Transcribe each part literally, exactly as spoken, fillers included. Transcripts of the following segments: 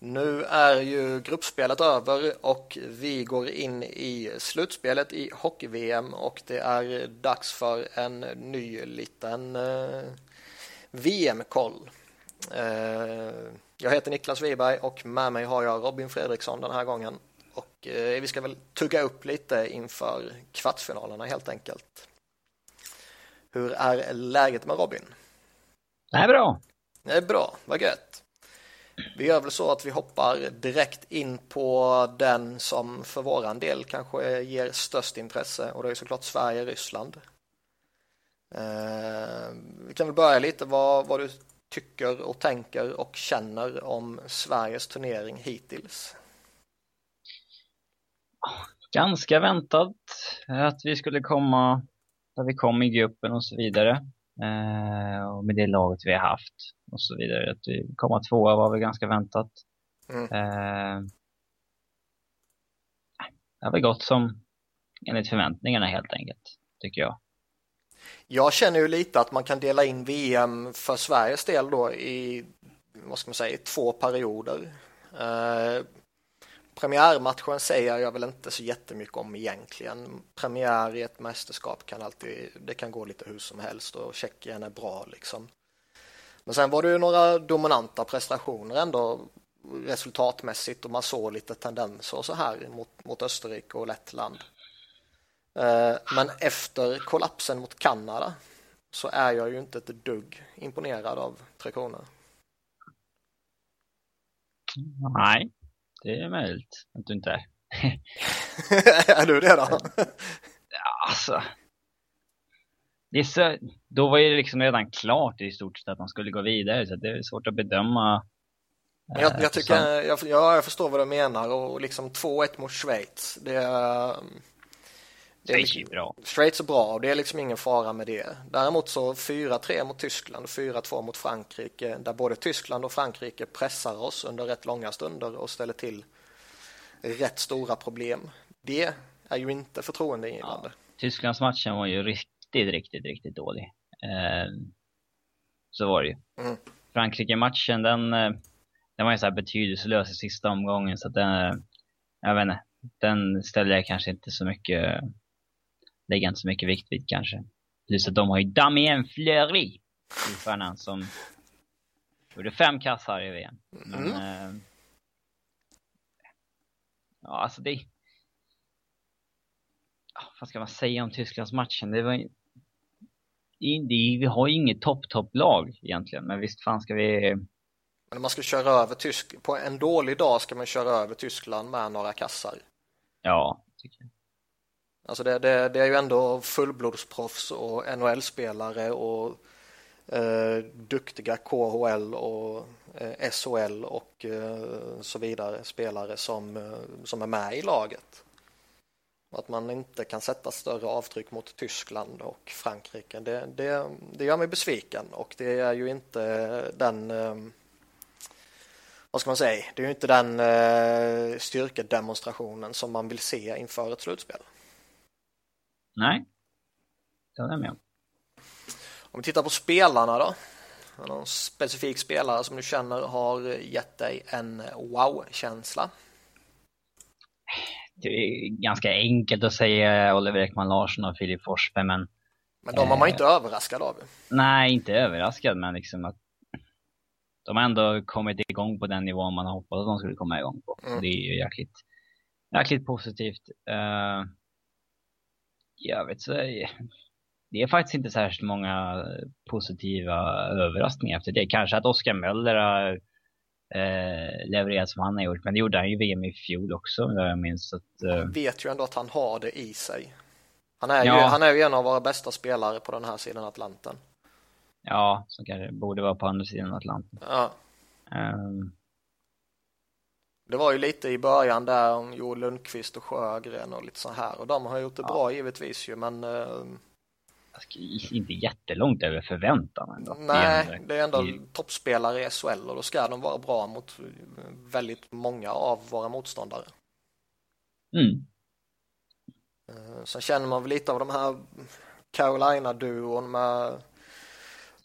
Nu är ju gruppspelet över och vi går in i slutspelet i hockey-V M och det är dags för en ny liten eh, V M-koll. Eh, jag heter Niclas Viberg och med mig har jag Robin Fredriksson den här gången. Och eh, vi ska väl tugga upp lite inför kvartsfinalerna helt enkelt. Hur är läget med Robin? Det är bra. Det är bra, vad gött. Vi gör väl så att vi hoppar direkt in på den som för våran del kanske ger störst intresse, och det är såklart Sverige och Ryssland. Eh, vi kan väl börja lite vad, vad du tycker och tänker och känner om Sveriges turnering hittills. Ganska väntat att vi skulle komma där vi kom i gruppen och så vidare, eh, och med det laget vi har haft och så vidare, att vi komma tvåa var väl ganska väntat. Mm. Eh, det har väl gått som enligt förväntningarna helt enkelt, tycker jag. Jag känner ju lite att man kan dela in V M för Sveriges del då i, vad ska man säga, två perioder. Eh, premiärmatchen säger jag väl inte så jättemycket om egentligen. Premiär i ett mästerskap kan alltid, det kan gå lite hur som helst, och Tjeckien är bra liksom. Men sen var det ju några dominanta prestationer ändå resultatmässigt, och man såg lite tendenser och så här mot, mot Österrike och Lettland. Men efter kollapsen mot Kanada så är jag ju inte ett dugg imponerad av Tre Kronor. Nej, det är möjligt att du inte är. Är du det då? Alltså, det är så, då var det liksom redan klart i stort sett att man skulle gå vidare, så det är svårt att bedöma. Men jag, jag, tycker, jag, jag förstår vad du menar, och liksom två ett mot Schweiz, det är... Det är liksom, bra. Schweiz är bra och det är liksom ingen fara med det. Däremot så fyra tre mot Tyskland, fyra två mot Frankrike, där både Tyskland och Frankrike pressar oss under rätt långa stunder och ställer till rätt stora problem. Det är ju inte förtroendeingivande. Ja, Tysklands matchen var ju riktigt, riktigt, riktigt dålig. Eh, så var det ju. Mm. Frankrike-matchen, den, den var ju så här betydelselös i sista omgången, så att den, jag vet inte, den ställer jag kanske inte så mycket... lägger inte så mycket vikt vid kanske. Plus att de har ju Damien Fleury som gjorde fem kassar i V M. Men, mm. eh, ja, alltså det... Vad ska man säga om Tysklands matchen? Det var ju... Vi har ju inget topp-topplag egentligen. Men visst fan ska vi... Men om man ska köra över Tyskland... På en dålig dag ska man köra över Tyskland med några kassar. Ja, tycker jag. Alltså det, det, det är ju ändå fullblodsproffs och N H L-spelare och eh, duktiga K H L och eh, S H L och eh, så vidare spelare som, som är med i laget. Att man inte kan sätta större avtryck mot Tyskland och Frankrike, det, det, det gör mig besviken, och det är ju inte den... Eh, Vad ska man säga? Det är ju inte den eh, styrkedemonstrationen som man vill se inför ett slutspel. Nej, det är med. Om vi tittar på spelarna då. Är det någon specifik spelare som du känner har gett dig en wow-känsla? Det är ganska enkelt att säga Oliver Ekman Larsson och Filip Forsberg, men... Men de var man eh, inte överraskad av. Nej, inte överraskad, men liksom att de har ändå kommit igång på den nivån man hoppades att de skulle komma igång på. Mm. Det är ju jäkligt, jäkligt positivt. Uh, jag vet så det är faktiskt inte särskilt många positiva överraskningar efter det. Kanske att Oskar Möller har uh, levererat som han har gjort, men det gjorde han ju V M i fjol också, om jag minns. Att, uh... Jag vet ju ändå att han har det i sig. Han är, ja. ju, han är ju en av våra bästa spelare på den här sidan Atlanten. Ja, som kanske borde vara på andra sidan Atlanten. Ja. Um. Det var ju lite i början där om Jo Lundqvist och Sjögren och lite så här. Och de har gjort det ja. bra givetvis ju, men... Uh... Inte jättelångt över förväntan ändå. Nej, det är ändå, det är ändå det... toppspelare i S H L, och då ska de vara bra mot väldigt många av våra motståndare. Mm. Uh, sen känner man väl lite av de här Carolina-duon med...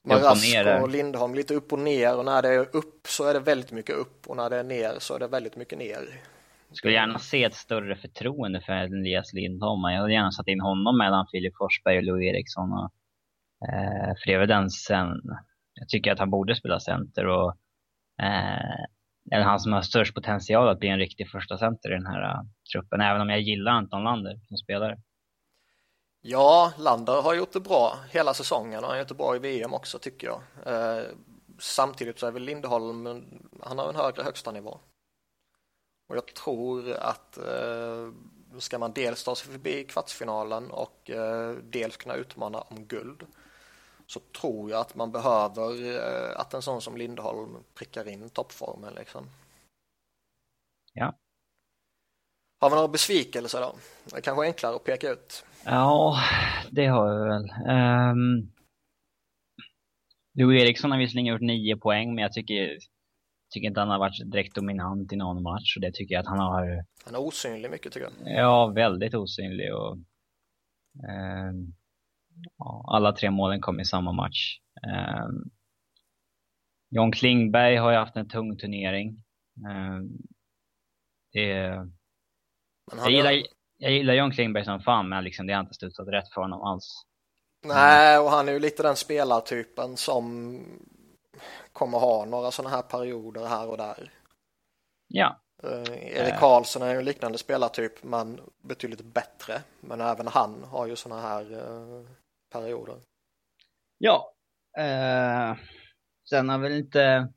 Marask och Lindholm lite upp och ner, och när det är upp så är det väldigt mycket upp och när det är ner så är det väldigt mycket ner. Jag skulle gärna se ett större förtroende för Elias Lindholm. Jag hade gärna satt in honom mellan Filip Forsberg och Louis Eriksson och eh, Freve Densen. Jag tycker att han borde spela center, och eh, eller han som har störst potential att bli en riktig första center i den här uh, truppen, även om jag gillar Anton Lander som spelare. Ja, Lander har gjort det bra hela säsongen och han har gjort det bra i V M också, tycker jag. Eh, samtidigt så är väl Lindholm, han har en högre högsta nivå. Och jag tror att eh, ska man dels ta sig förbi kvartsfinalen och eh, dels kunna utmana om guld, så tror jag att man behöver eh, att en sån som Lindholm prickar in toppformen liksom. Ja. Har vi några besvikelser då? Det är kanske enklare att peka ut. Ja, det har jag väl. Um, Louis Eriksson har visserligen gjort nio poäng, men jag tycker, tycker inte han har varit direkt dominant i någon match. Och det tycker jag att han har... Han är osynlig mycket, tycker jag. Ja, väldigt osynlig. Och, um, ja, alla tre målen kom i samma match. Um, John Klingberg har ju haft en tung turnering. Um, det Men han jag, gillar, ju... jag gillar John Klingberg som fan, men liksom det har inte studsat rätt för honom alls. Nej, och han är ju lite den spelartypen som kommer ha några sådana här perioder här och där. Ja. Uh, Erik Karlsson är ju en liknande spelartyp, men betydligt bättre. Men även han har ju sådana här uh, perioder. Ja. Uh, sen har väl inte...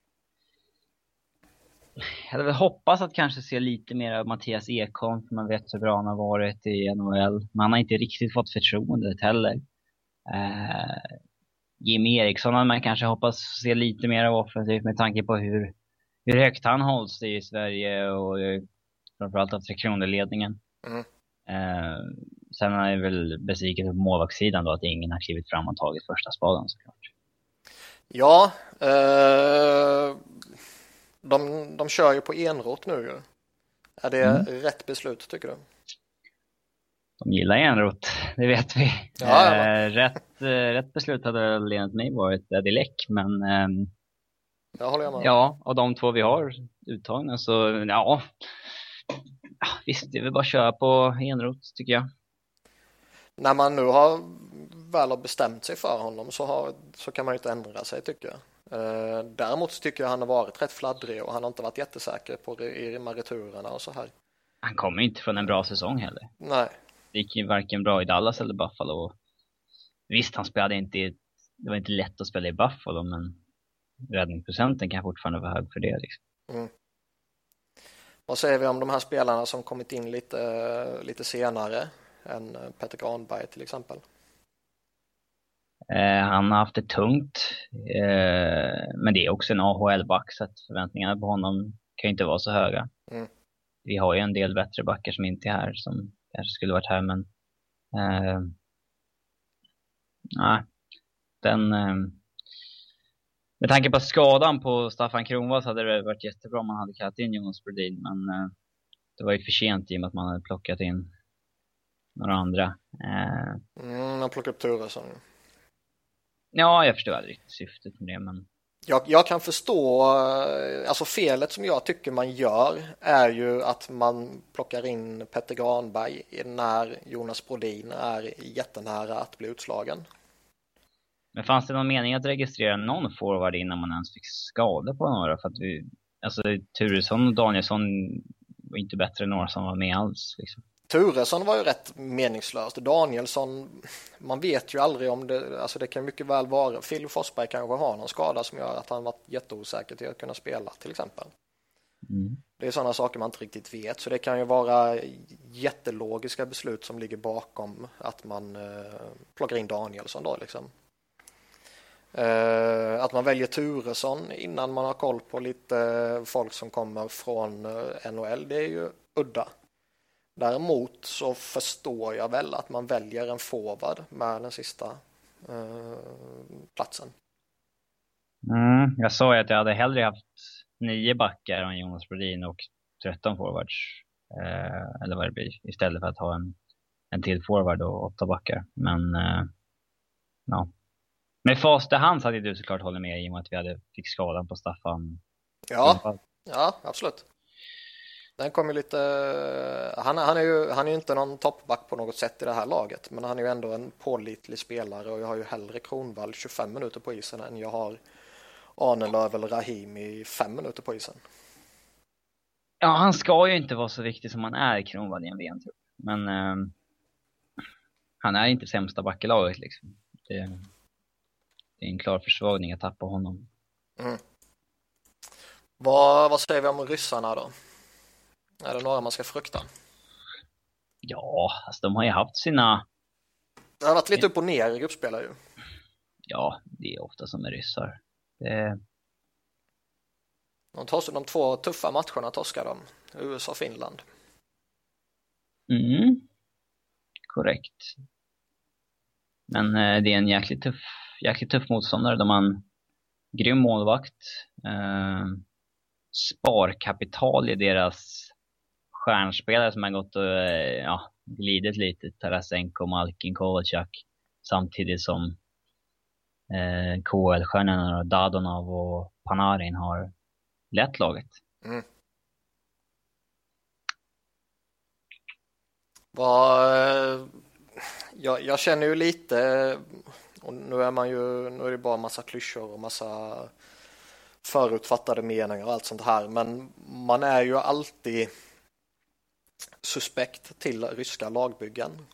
Jag hade väl hoppats att kanske se lite mer av Mattias Ekholm, för man vet hur bra han har varit i N H L. Men han har inte riktigt fått förtroendet heller. Eh, Jimmy Eriksson hade man kanske hoppats se lite mer av offensivt, med tanke på hur, hur högt han hålls i Sverige och framförallt av Tre Kronor-ledningen. Mm. Eh, sen är jag väl besviken på målvaktssidan då, att ingen har klivit fram och tagit första spaden såklart. Ja, eh... De, de kör ju på enrot nu. Är det mm. rätt beslut, tycker du? De gillar enrot, det vet vi. Ja, eh, rätt, eh, rätt beslut hade enligt mig varit Adelec, men eh, jag håller jag med. Ja, och de två vi har uttagna, så ja, visst, det är väl bara köra på enrot, tycker jag. När man nu har väl har bestämt sig för honom, så, har, så kan man ju inte ändra sig, tycker jag. Uh, däremot så tycker jag han har varit rätt fladdrig, och han har inte varit jättesäker på rimma-returerna och så här. Han kommer inte från en bra säsong heller. Nej. Det gick ju varken bra i Dallas eller Buffalo. Visst, han spelade inte i, det var inte lätt att spela i Buffalo, men räddningsprocenten kan fortfarande vara hög för det liksom. Mm. Vad säger vi om de här spelarna som kommit in lite, lite senare än Peter Garnberg till exempel? Eh, han har haft det tungt, eh, men det är också en A H L-back, så att förväntningarna på honom kan ju inte vara så höga. Mm. Vi har ju en del bättre backar som inte är här, som kanske skulle varit här, men eh, nej, den eh, med tanke på skadan på Staffan Kronwall hade det varit jättebra om man hade kallat in Jonas Brodin, men eh, det var ju för sent i och med att man hade plockat in några andra. Eh, mm, han plockade upp Tarasenko. Ja, jag förstår aldrig riktigt syftet med det, men... Jag, jag kan förstå, alltså felet som jag tycker man gör är ju att man plockar in Petter Garnberg när Jonas Brodin är jättenära att bli utslagen. Men fanns det någon mening att registrera någon forward innan man ens fick skada på några? För att vi, alltså Turesson och Danielsson var inte bättre än några som var med alls liksom. Turesson var ju rätt meningslöst. Danielsson, man vet ju aldrig om det, alltså det kan mycket väl vara. Filip Forsberg kanske har någon skada som gör att han varit jätteosäker till att kunna spela till exempel. Mm. Det är sådana saker man inte riktigt vet, så det kan ju vara jättelogiska beslut som ligger bakom att man eh, plockar in Danielsson då liksom. Eh, att man väljer Turesson innan man har koll på lite eh, folk som kommer från eh, N H L, det är ju udda. Däremot så förstår jag väl att man väljer en forward med den sista eh, platsen. Mm, jag sa ju att jag hade hellre haft nio backar än Jonas Brodin och tretton forwards. Eh, eller vad det blir. Istället för att ha en, en till forward och åtta backar. Men eh, ja. Men Fasterhands hade du såklart hållit med i och med att vi hade fick skadan på Staffan. Ja, ja absolut. Den kom ju lite... Han, han, är ju, han är ju inte någon toppback på något sätt i det här laget. Men han är ju ändå en pålitlig spelare. Och jag har ju hellre Kronwall tjugofem minuter på isen än jag har Ahnelöv eller Rahim i fem minuter på isen. Ja, han ska ju inte vara så viktig som han är, Kronwall, i en V M. Men eh, han är inte sämsta back i laget liksom. Det, det är en klar försvagning att tappa honom. Mm. Vad, vad säger vi om ryssarna då? Är det några man ska frukta? Ja, alltså de har ju haft sina... Det har varit lite upp och ner i gruppspelare ju. Ja, det är ofta som är ryssar. Det... De, tos, de två tuffa matcherna torskar de. U S A och Finland. Mm, korrekt. Men eh, det är en jäkligt tuff, jäkligt tuff motståndare. De har en grym målvakt. Eh, sparkapital i deras stjärnspelare som har gått och eh, ja, glidit lite. Tarasenko, Malkin, Kovalchuk. Samtidigt som eh, K L-stjärnorna Dadonov och Panarin har lett laget. Mm. Vad, jag, jag känner ju lite, och nu är man ju, nu är det bara massa klyschor och massa förutfattade meningar och allt sånt här, men man är ju alltid suspekt till ryska lagbyggen.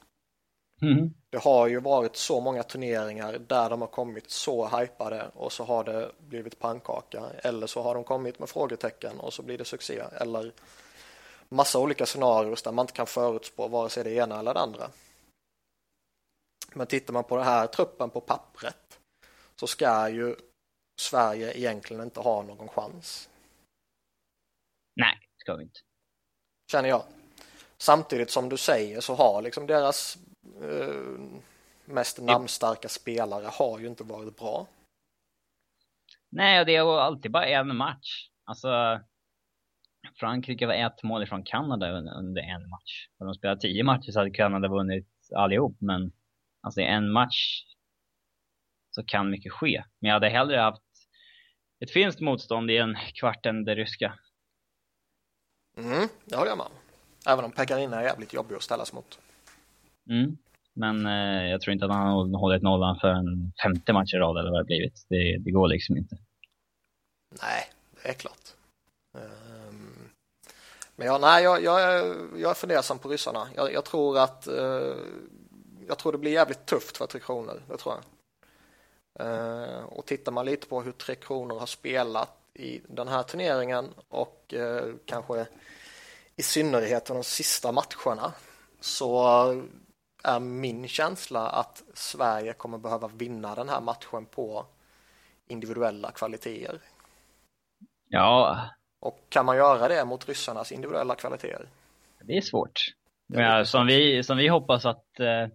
Mm. Det har ju varit så många turneringar där de har kommit så hypade och så har det blivit pannkaka, eller så har de kommit med frågetecken och så blir det succé, eller massa olika scenarier där man inte kan förutspå vare sig det ena eller det andra. Men tittar man på det här truppen på pappret så ska ju Sverige egentligen inte ha någon chans. Nej, ska vi inte. Känner jag. Samtidigt som du säger så har liksom deras eh, mest namnstarka spelare har ju inte varit bra. Nej, och det är alltid bara en match. Alltså... Frankrike var ett mål ifrån Kanada under en match. Om de spelade tio matcher så hade Kanada vunnit allihop. Men alltså i en match så kan mycket ske. Men jag hade hellre haft ett finskt motstånd i en kvart än det ryska. Mm, det håller jag med. Även om Pekka Rinne är jävligt jobbig att ställas mot. Mm, men eh, jag tror inte att han hållit nollan för en femte match i rad eller vad det blivit. Det, det går liksom inte. Nej, det är klart. Uh... Men jag, nej, jag, jag, jag är fundersam på ryssarna. Jag, jag tror att eh, jag tror det blir jävligt tufft för Tre Kronor. Det tror jag. Eh, och tittar man lite på hur Tre Kronor har spelat i den här turneringen och eh, kanske i synnerhet de sista matcherna, så är min känsla att Sverige kommer behöva vinna den här matchen på individuella kvaliteter. Ja. Och kan man göra det mot ryssarnas individuella kvaliteter? Det är svårt. Men ja, som, vi, som vi hoppas att, eh,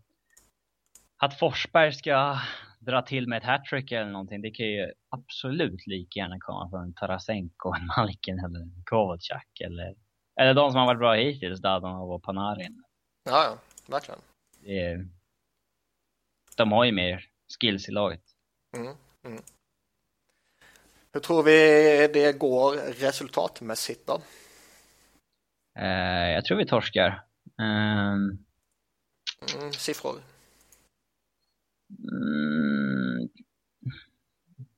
att Forsberg ska dra till med ett hattrick eller någonting. Det kan ju absolut lika gärna komma från Tarasenko, Malkin eller Kovalchuk. Eller, eller de som har varit bra hittills, Dadonov och Panarin. Ja, ja, verkligen. Eh, de har ju mer skills i laget. Mm, mm. Hur tror vi det går resultatmässigt då? Eh, jag tror vi torskar. Eh... Mm, siffror? Mm...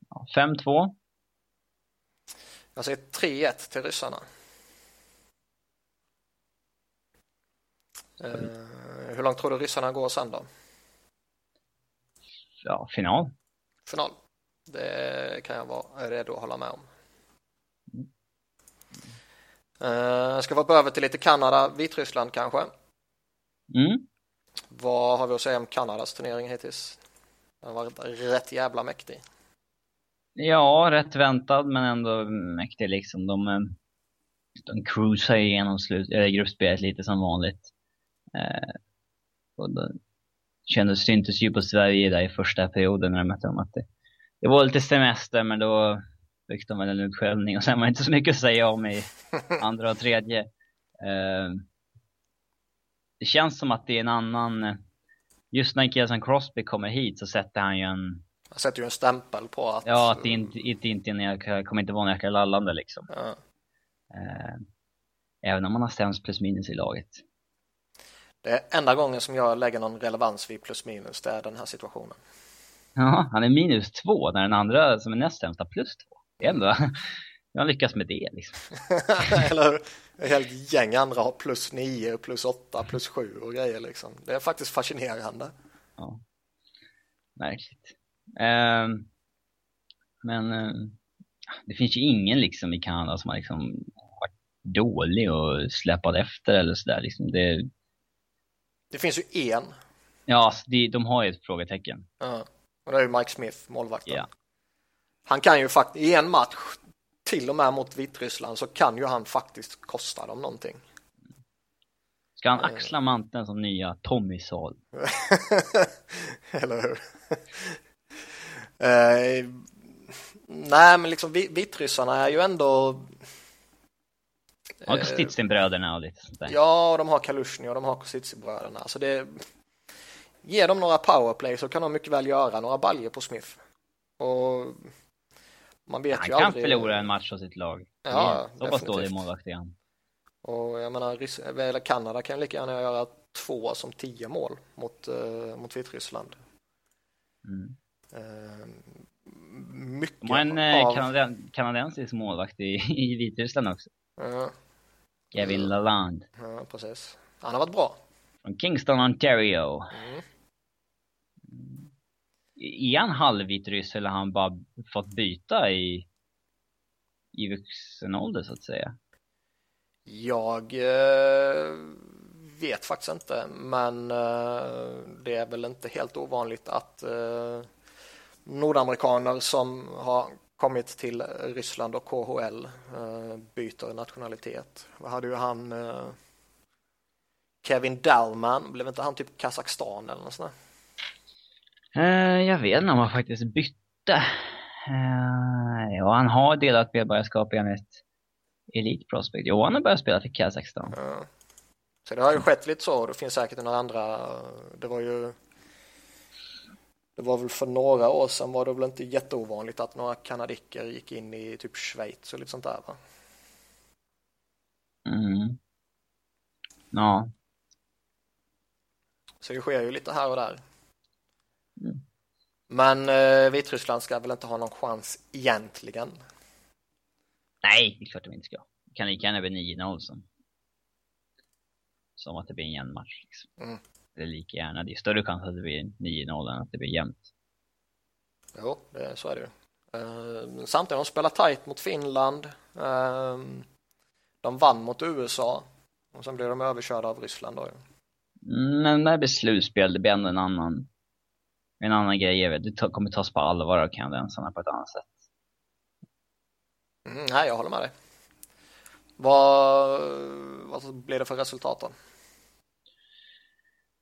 Ja, fem två. Jag säger tre ett till ryssarna. Eh, hur långt tror du ryssarna går sen då? Ja, final. Final. Det kan jag vara redo att hålla med om. Uh, ska vi hoppa över till lite Kanada, Vitryssland kanske? Mm. Vad har vi att säga om Kanadas turnering hittills? Den har varit rätt jävla mäktig. Ja, rätt väntad men ändå mäktig liksom. De, de cruisar igenom slut, eller gruppspelet lite som vanligt. Uh, och då kändes det inte ju på Sverige där i första perioden när de mötte om att det Det var lite semester, men då fick de väl en utskällning och sen var inte så mycket att säga om i andra och tredje. Det känns som att det är en annan... Just när Kjellson Crosby kommer hit så sätter han ju en Man sätter ju en stämpel på att... Ja, att det inte, inte, inte, jag kommer inte vara när jag är lallande liksom. Ja. Även om man har stämt plus minus i laget. Det är enda gången som jag lägger någon relevans vid plus minus, det är den här situationen. Ja, han är minus två när den andra som är näst sämsta plus två. Det är ändå... Jag lyckas med det liksom. Eller helt gäng andra har plus nio, plus åtta, plus sju och grejer liksom. Det är faktiskt fascinerande. Ja, märkligt. Eh, men eh, det finns ju ingen liksom i Kanada som har liksom varit dålig och släpat efter eller sådär liksom. Det... det finns ju en. Ja, de, de har ju ett frågetecken. Ja, och det är ju Mike Smith, målvakten. Ja. Han kan ju faktiskt i en match, till och med mot Vitryssland, så kan ju han faktiskt kosta dem någonting. Ska han axla manteln som nya Tommy Sahl? Eller hur? eh, nej, men liksom vitryssarna är ju ändå... Har eh, Kostitsin-bröderna och lite sånt där. Ja, de har Kalushni och de har Kostitsin-bröderna. Så det... Ger dem några powerplay så kan de mycket väl göra några baljer på Smith. Och... Man vet han ju kan aldrig... förlora en match av sitt lag. Ja, så pass dålig målvakt igen. Och jag menar, Kanada kan lika gärna göra två som tio mål mot, uh, mot Vitryssland. Mm. Uh, mycket de har en av... kanaden, kanadensisk målvakt i, i Vitryssland också. Ja. Kevin mm. Laland. Ja, precis. Han har varit bra. Från Kingston, Ontario. Mm. Är han halvvit ryss eller har han bara fått byta i, i vuxen ålder så att säga? Jag eh, vet faktiskt inte, men eh, det är väl inte helt ovanligt att eh, nordamerikaner som har kommit till Ryssland och K H L eh, byter nationalitet. Vad hade ju han? Eh, Kevin Dalman, blev inte han typ Kazakstan eller något sånt där? Uh, jag vet inte om han faktiskt bytte. Uh, ja, han har delat medborgarskap enligt Elite Prospect. Jo, han har börjat spela för Kazakstan. Uh. Så det har ju skett lite så. Det finns säkert några andra. Det var ju... Det var väl för några år sedan var det väl inte jätteovanligt att några kanadiker gick in i typ Schweiz och lite sånt där, va? Mm. Ja. Så det sker ju lite här och där. Mm. Men eh, Vitryssland ska väl inte ha någon chans egentligen. Nej, det är klart de inte ska. Det kan lika gärna bli nio noll som, som att det blir en jämn match liksom. Mm. Det är lika gärna, det är större chans att det blir nio noll än att det blir jämnt. Jo, det, så är det ju. eh, Samtidigt har de spelat tajt mot Finland. eh, De vann mot U S A. Och sen blev de överkörda av Ryssland då. Men när det blir slutspel, det blir ändå en annan En annan grej är att det kommer tas på allvar av kanadensarna på ett annat sätt. Mm, nej, jag håller med dig. Vad, vad blir det för resultat då?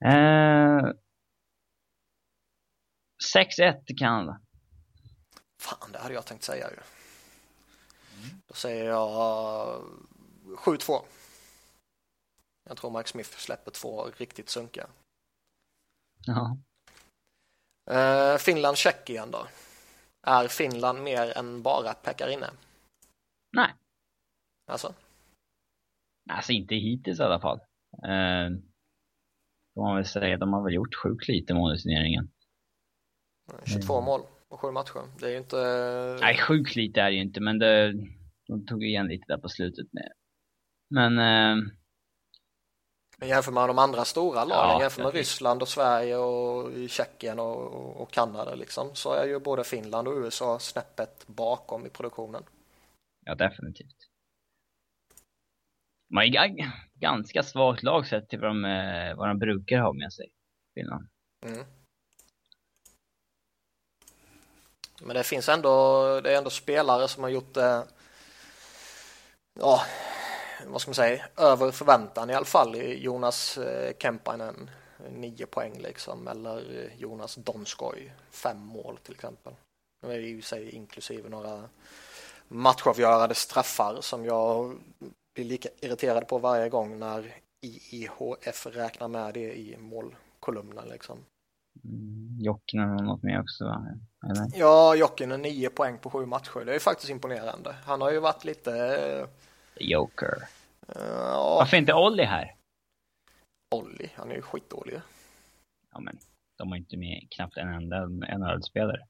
Eh, sex ett i Kanada. Fan, det hade jag tänkt säga ju. Mm. Då säger jag sju två. Jag tror Mike Smith släpper två riktigt sunkiga. Ja. Uh, Finland-Tjeckien då. Är Finland mer än bara Pekka Rinne? Nej. Alltså? Alltså inte hittills i alla fall. uh, Får man väl säga. De har väl gjort sjukt lite mål i turneringen. tjugotvå uh. mål på sju matcher. Det är ju inte... Nej, sjukt lite är det ju inte. Men det... de tog igen lite där på slutet med. Men uh... Men jämför man de andra stora lagen, ja, jämför med Ryssland och Sverige och Tjeckien och, och Kanada liksom, så är ju både Finland och U S A snäppet bakom i produktionen. Ja, definitivt. Man är g- ganska svagt lag sett till vad de, vad de brukar ha med sig, Finland. Mm. Men det finns ändå, det är ändå spelare som har gjort det... Ja... vad ska man säga, över förväntan i alla fall. Jonas Kemppainen nio poäng liksom, eller Jonas Donskoj fem mål till exempel. Det är ju sig inklusive några matchavgörande straffar som jag blir lika irriterad på varje gång när I I H F räknar med det i målkolumnen liksom. Mm, Jockna har något med också. Eller? Ja, Jocken har nio poäng på sju matcher. Det är faktiskt imponerande. Han har ju varit lite... Joker. Uh, ja. Varför inte Olli här? Olli, han är ju skitdålig. Ja, men de har inte med knappt en enda N H L-spelare.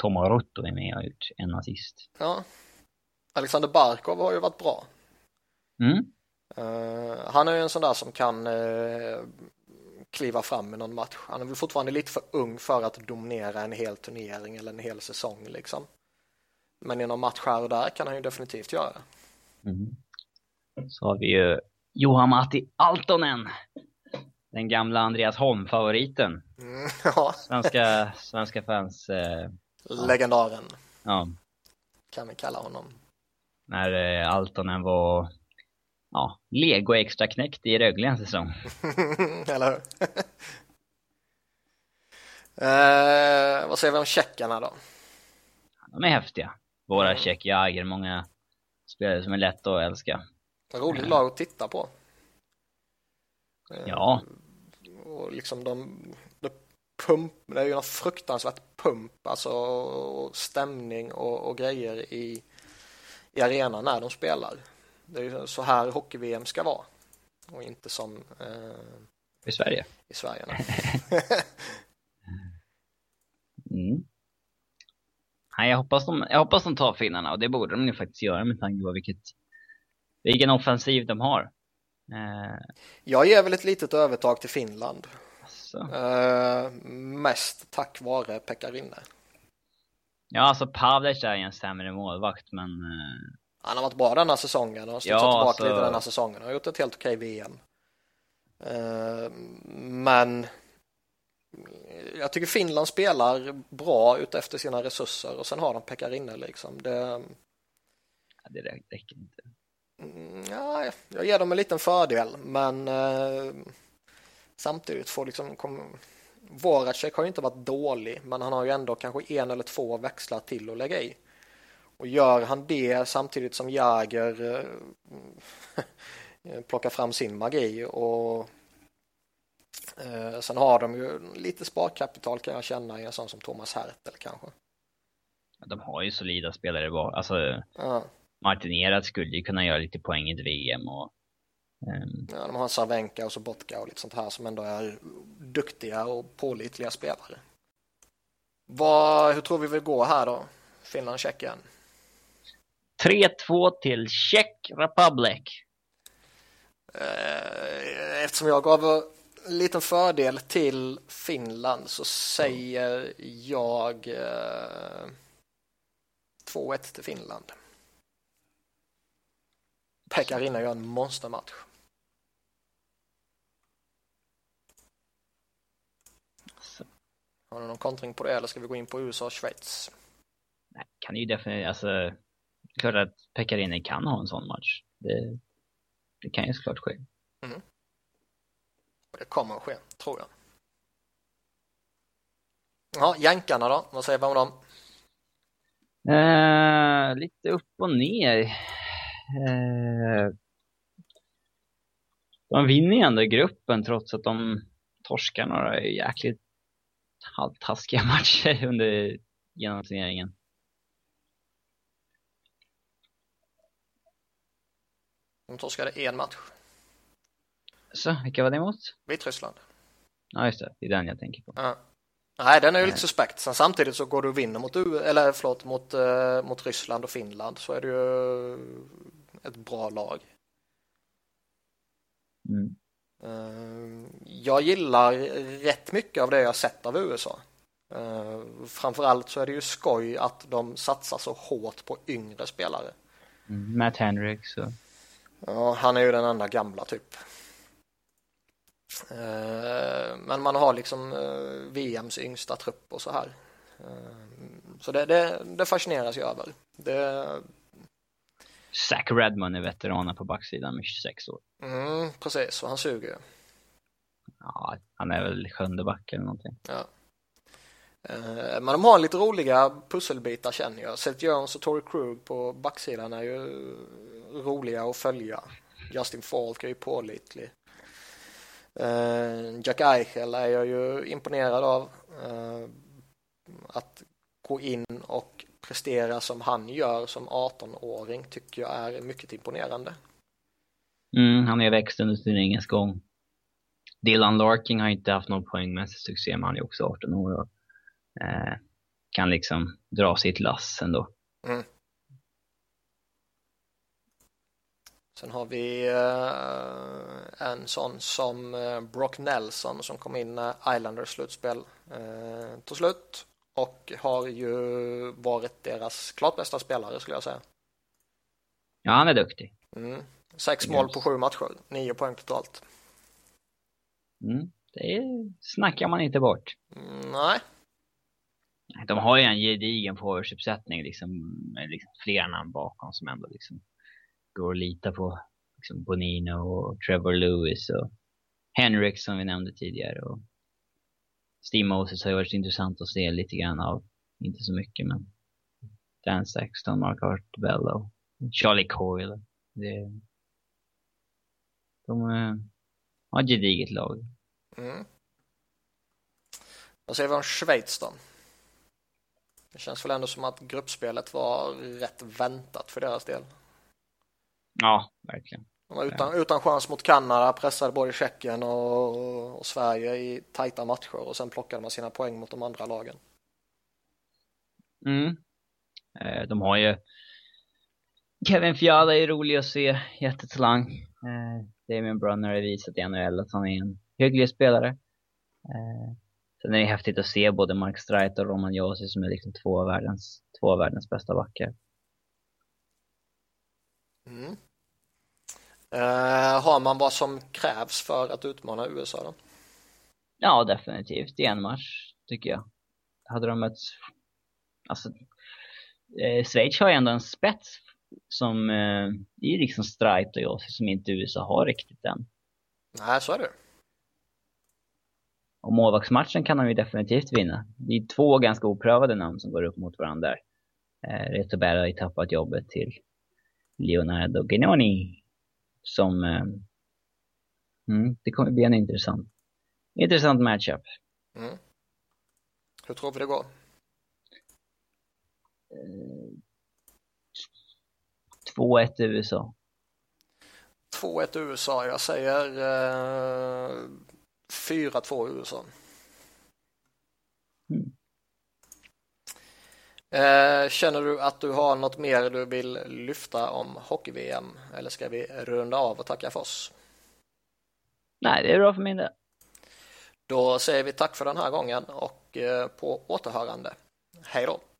Tomarotto är med och har gjort en assist. Ja. Alexander Barkov har ju varit bra. Mm. Uh, han är ju en sån där som kan uh, kliva fram i någon match. Han är väl fortfarande lite för ung för att dominera en hel turnering eller en hel säsong liksom. Men i någon match här och där kan han ju definitivt göra. Mm. Så har vi ju Juhamatti Aaltonen, den gamla Andreas Holm-favoriten. Mm, ja. Svenska, svenska fans eh, legendaren. Ja. Kan vi kalla honom. När eh, Aaltonen var ja, lego extra knäckt i Rögle en säsong. Eller hur? eh, vad säger vi om tjeckarna då? De är häftiga. Våra mm. tjeck, Jágr, många spelare som är lätta att älska. Roligt lag att titta på. Ja. Och liksom de, de pump, det är ju en fruktansvärt pump alltså, och stämning och, och grejer i, i arenan när de spelar. Det är ju så här hockey-V M ska vara. Och inte som eh, i Sverige. I Sverige. mm. Nej, jag hoppas de, jag hoppas de tar finnarna, och det borde de ju faktiskt göra med tanke på vilket vilken offensiv de har. Eh. Jag ger väl ett litet övertag till Finland. Eh, mest tack vare Pekka Rinne. Ja, alltså Pavelec är en sämre målvakt, men eh... han har varit bra denna säsongen och har studsat ja, tillbaka så... lite denna säsongen och har gjort ett helt okej V M. Eh, men jag tycker Finland spelar bra utefter sina resurser, och sen har de Pekka Rinne liksom. Det... Ja, det räcker inte. Ja, jag ger dem en liten fördel, men eh, samtidigt får liksom kom, Voracek har ju inte varit dålig, men han har ju ändå kanske en eller två växlar till att lägga i, och gör han det samtidigt som Jágr eh, plockar fram sin magi, och eh, sen har de ju lite sparkapital kan jag känna i en sån som Thomas Hertel kanske. De har ju solida spelare bara, alltså ja. Martinerat skulle ju kunna göra lite poäng i V M och um... ja, de har Savenka och så Botka och lite sånt här som ändå är duktiga och pålitliga spelare. Vad, hur tror vi vill gå här då? Finland, Tjeckien. tre två till Czech Republic. Eftersom jag gav en liten fördel till Finland så säger jag två ett till Finland. Pekka Rinne gör en monstermatch. Har du någon kontring på det, eller ska vi gå in på U S A och Schweiz? Nej, kan ju definitivt, alltså klart att Pekka Rinne kan ha en sån match. Det, det kan ju såklart ske. Mm. Och det kommer att ske, tror jag. Ja, jänkarna då, vad säger vi om dem? Uh, lite upp och ner. De vinner ju ändå gruppen trots att de torskar några jäkligt halvtaskiga matcher under genomturneringen. De torskade en match. Så, vilka var det emot? Vitryssland. Ja just det, det är den jag tänker på. Ja. Nej, den är ju lite suspekt. Sen samtidigt så går du och vinner mot, eller, förlåt, mot, eh, mot Ryssland och Finland, så är det ju ett bra lag. Mm. Eh, jag gillar rätt mycket av det jag sett av U S A. Eh, framförallt så är det ju skoj att de satsar så hårt på yngre spelare. Mm, Matt Henricks. Så. Ja, han är ju den andra gamla typ. Men man har liksom V M:s yngsta trupp och så här. Så det, det, det fascineras jag över. Det... Zach Redmond är veteraner på backsidan med tjugosex år. Mm, precis, och han suger. Ja, han är väl sjunde back eller någonting. Ja. Men de har lite roliga pusselbitar känner jag. Seth Jones och Torrey Krug på backsidan är ju roliga att följa. Justin Falk är ju pålitlig. Uh, Jack Eichel är jag ju imponerad av. Uh, att gå in och prestera som han gör som arton-åring tycker jag är mycket imponerande. Mm, han är växt under sin engelsk gång. Dylan Larkin har inte haft någon poängmässig succé, men han är också arton år och eh, kan liksom dra sitt lass ändå. Mm. Sen har vi eh, en sån som eh, Brock Nelson som kom in när Islanders slutspel eh, tog slut och har ju varit deras klart bästa spelare skulle jag säga. Ja, han är duktig. Mm. Sex mål på sju matcher, nio poäng totalt. Mm, det är, snackar man inte bort. Mm, nej. De har ju en gedigen förhörsuppsättning, liksom, liksom flera namn bakom som ändå liksom går att lita på. Liksom Bonino och Trevor Lewis och Henrik som vi nämnde tidigare. Och Steve Moses har ju varit intressant att se lite grann av. Inte så mycket, men Dan Sexton, Mark Hartwell och Charlie Coyle. Det, de har ett gediget lag. Mm. Vad säger vi om Schweiz då? Det känns väl ändå som att gruppspelet var rätt väntat för deras del. Ja, verkligen. De var utan, utan chans mot Kanada, pressade både Tjeckien och, och Sverige i tajta matcher och sen plockade man sina poäng mot de andra lagen. Mm. De har ju Kevin Fiala är rolig att se, jättetalang. Eh, Damien Brunner har visat i N H L att han är en hygglig spelare. Eh, sen är det häftigt att se både Mark Streit och Roman Josi som är liksom två av världens, två av världens bästa backar. Mm. Eh, har man vad som krävs för att utmana U S A då? Ja, definitivt. I en match, tycker jag. Hade de ett... Alltså, eh, Schweiz har ju ändå en spets som eh, i liksom Streit och Josi som inte U S A har riktigt än. Nej, så är det. Och målvaktsmatchen kan de ju definitivt vinna. Det är två ganska oprövade namn som går upp mot varandra där. Eh, Retobera har ju tappat jobbet till Leonardo Giannoni som eh, mm, det kommer bli en intressant intressant matchup. Mm. Hur tror vi det går? Eh, två ett U S A. två ett U S A, jag säger eh, fyra två U S A. Mm. Eh, känner du att du har något mer du vill lyfta om hockey-V M eller ska vi runda av och tacka för oss? Nej, det är bra för min del. Då säger vi tack för den här gången och eh, på återhörande. Hej då!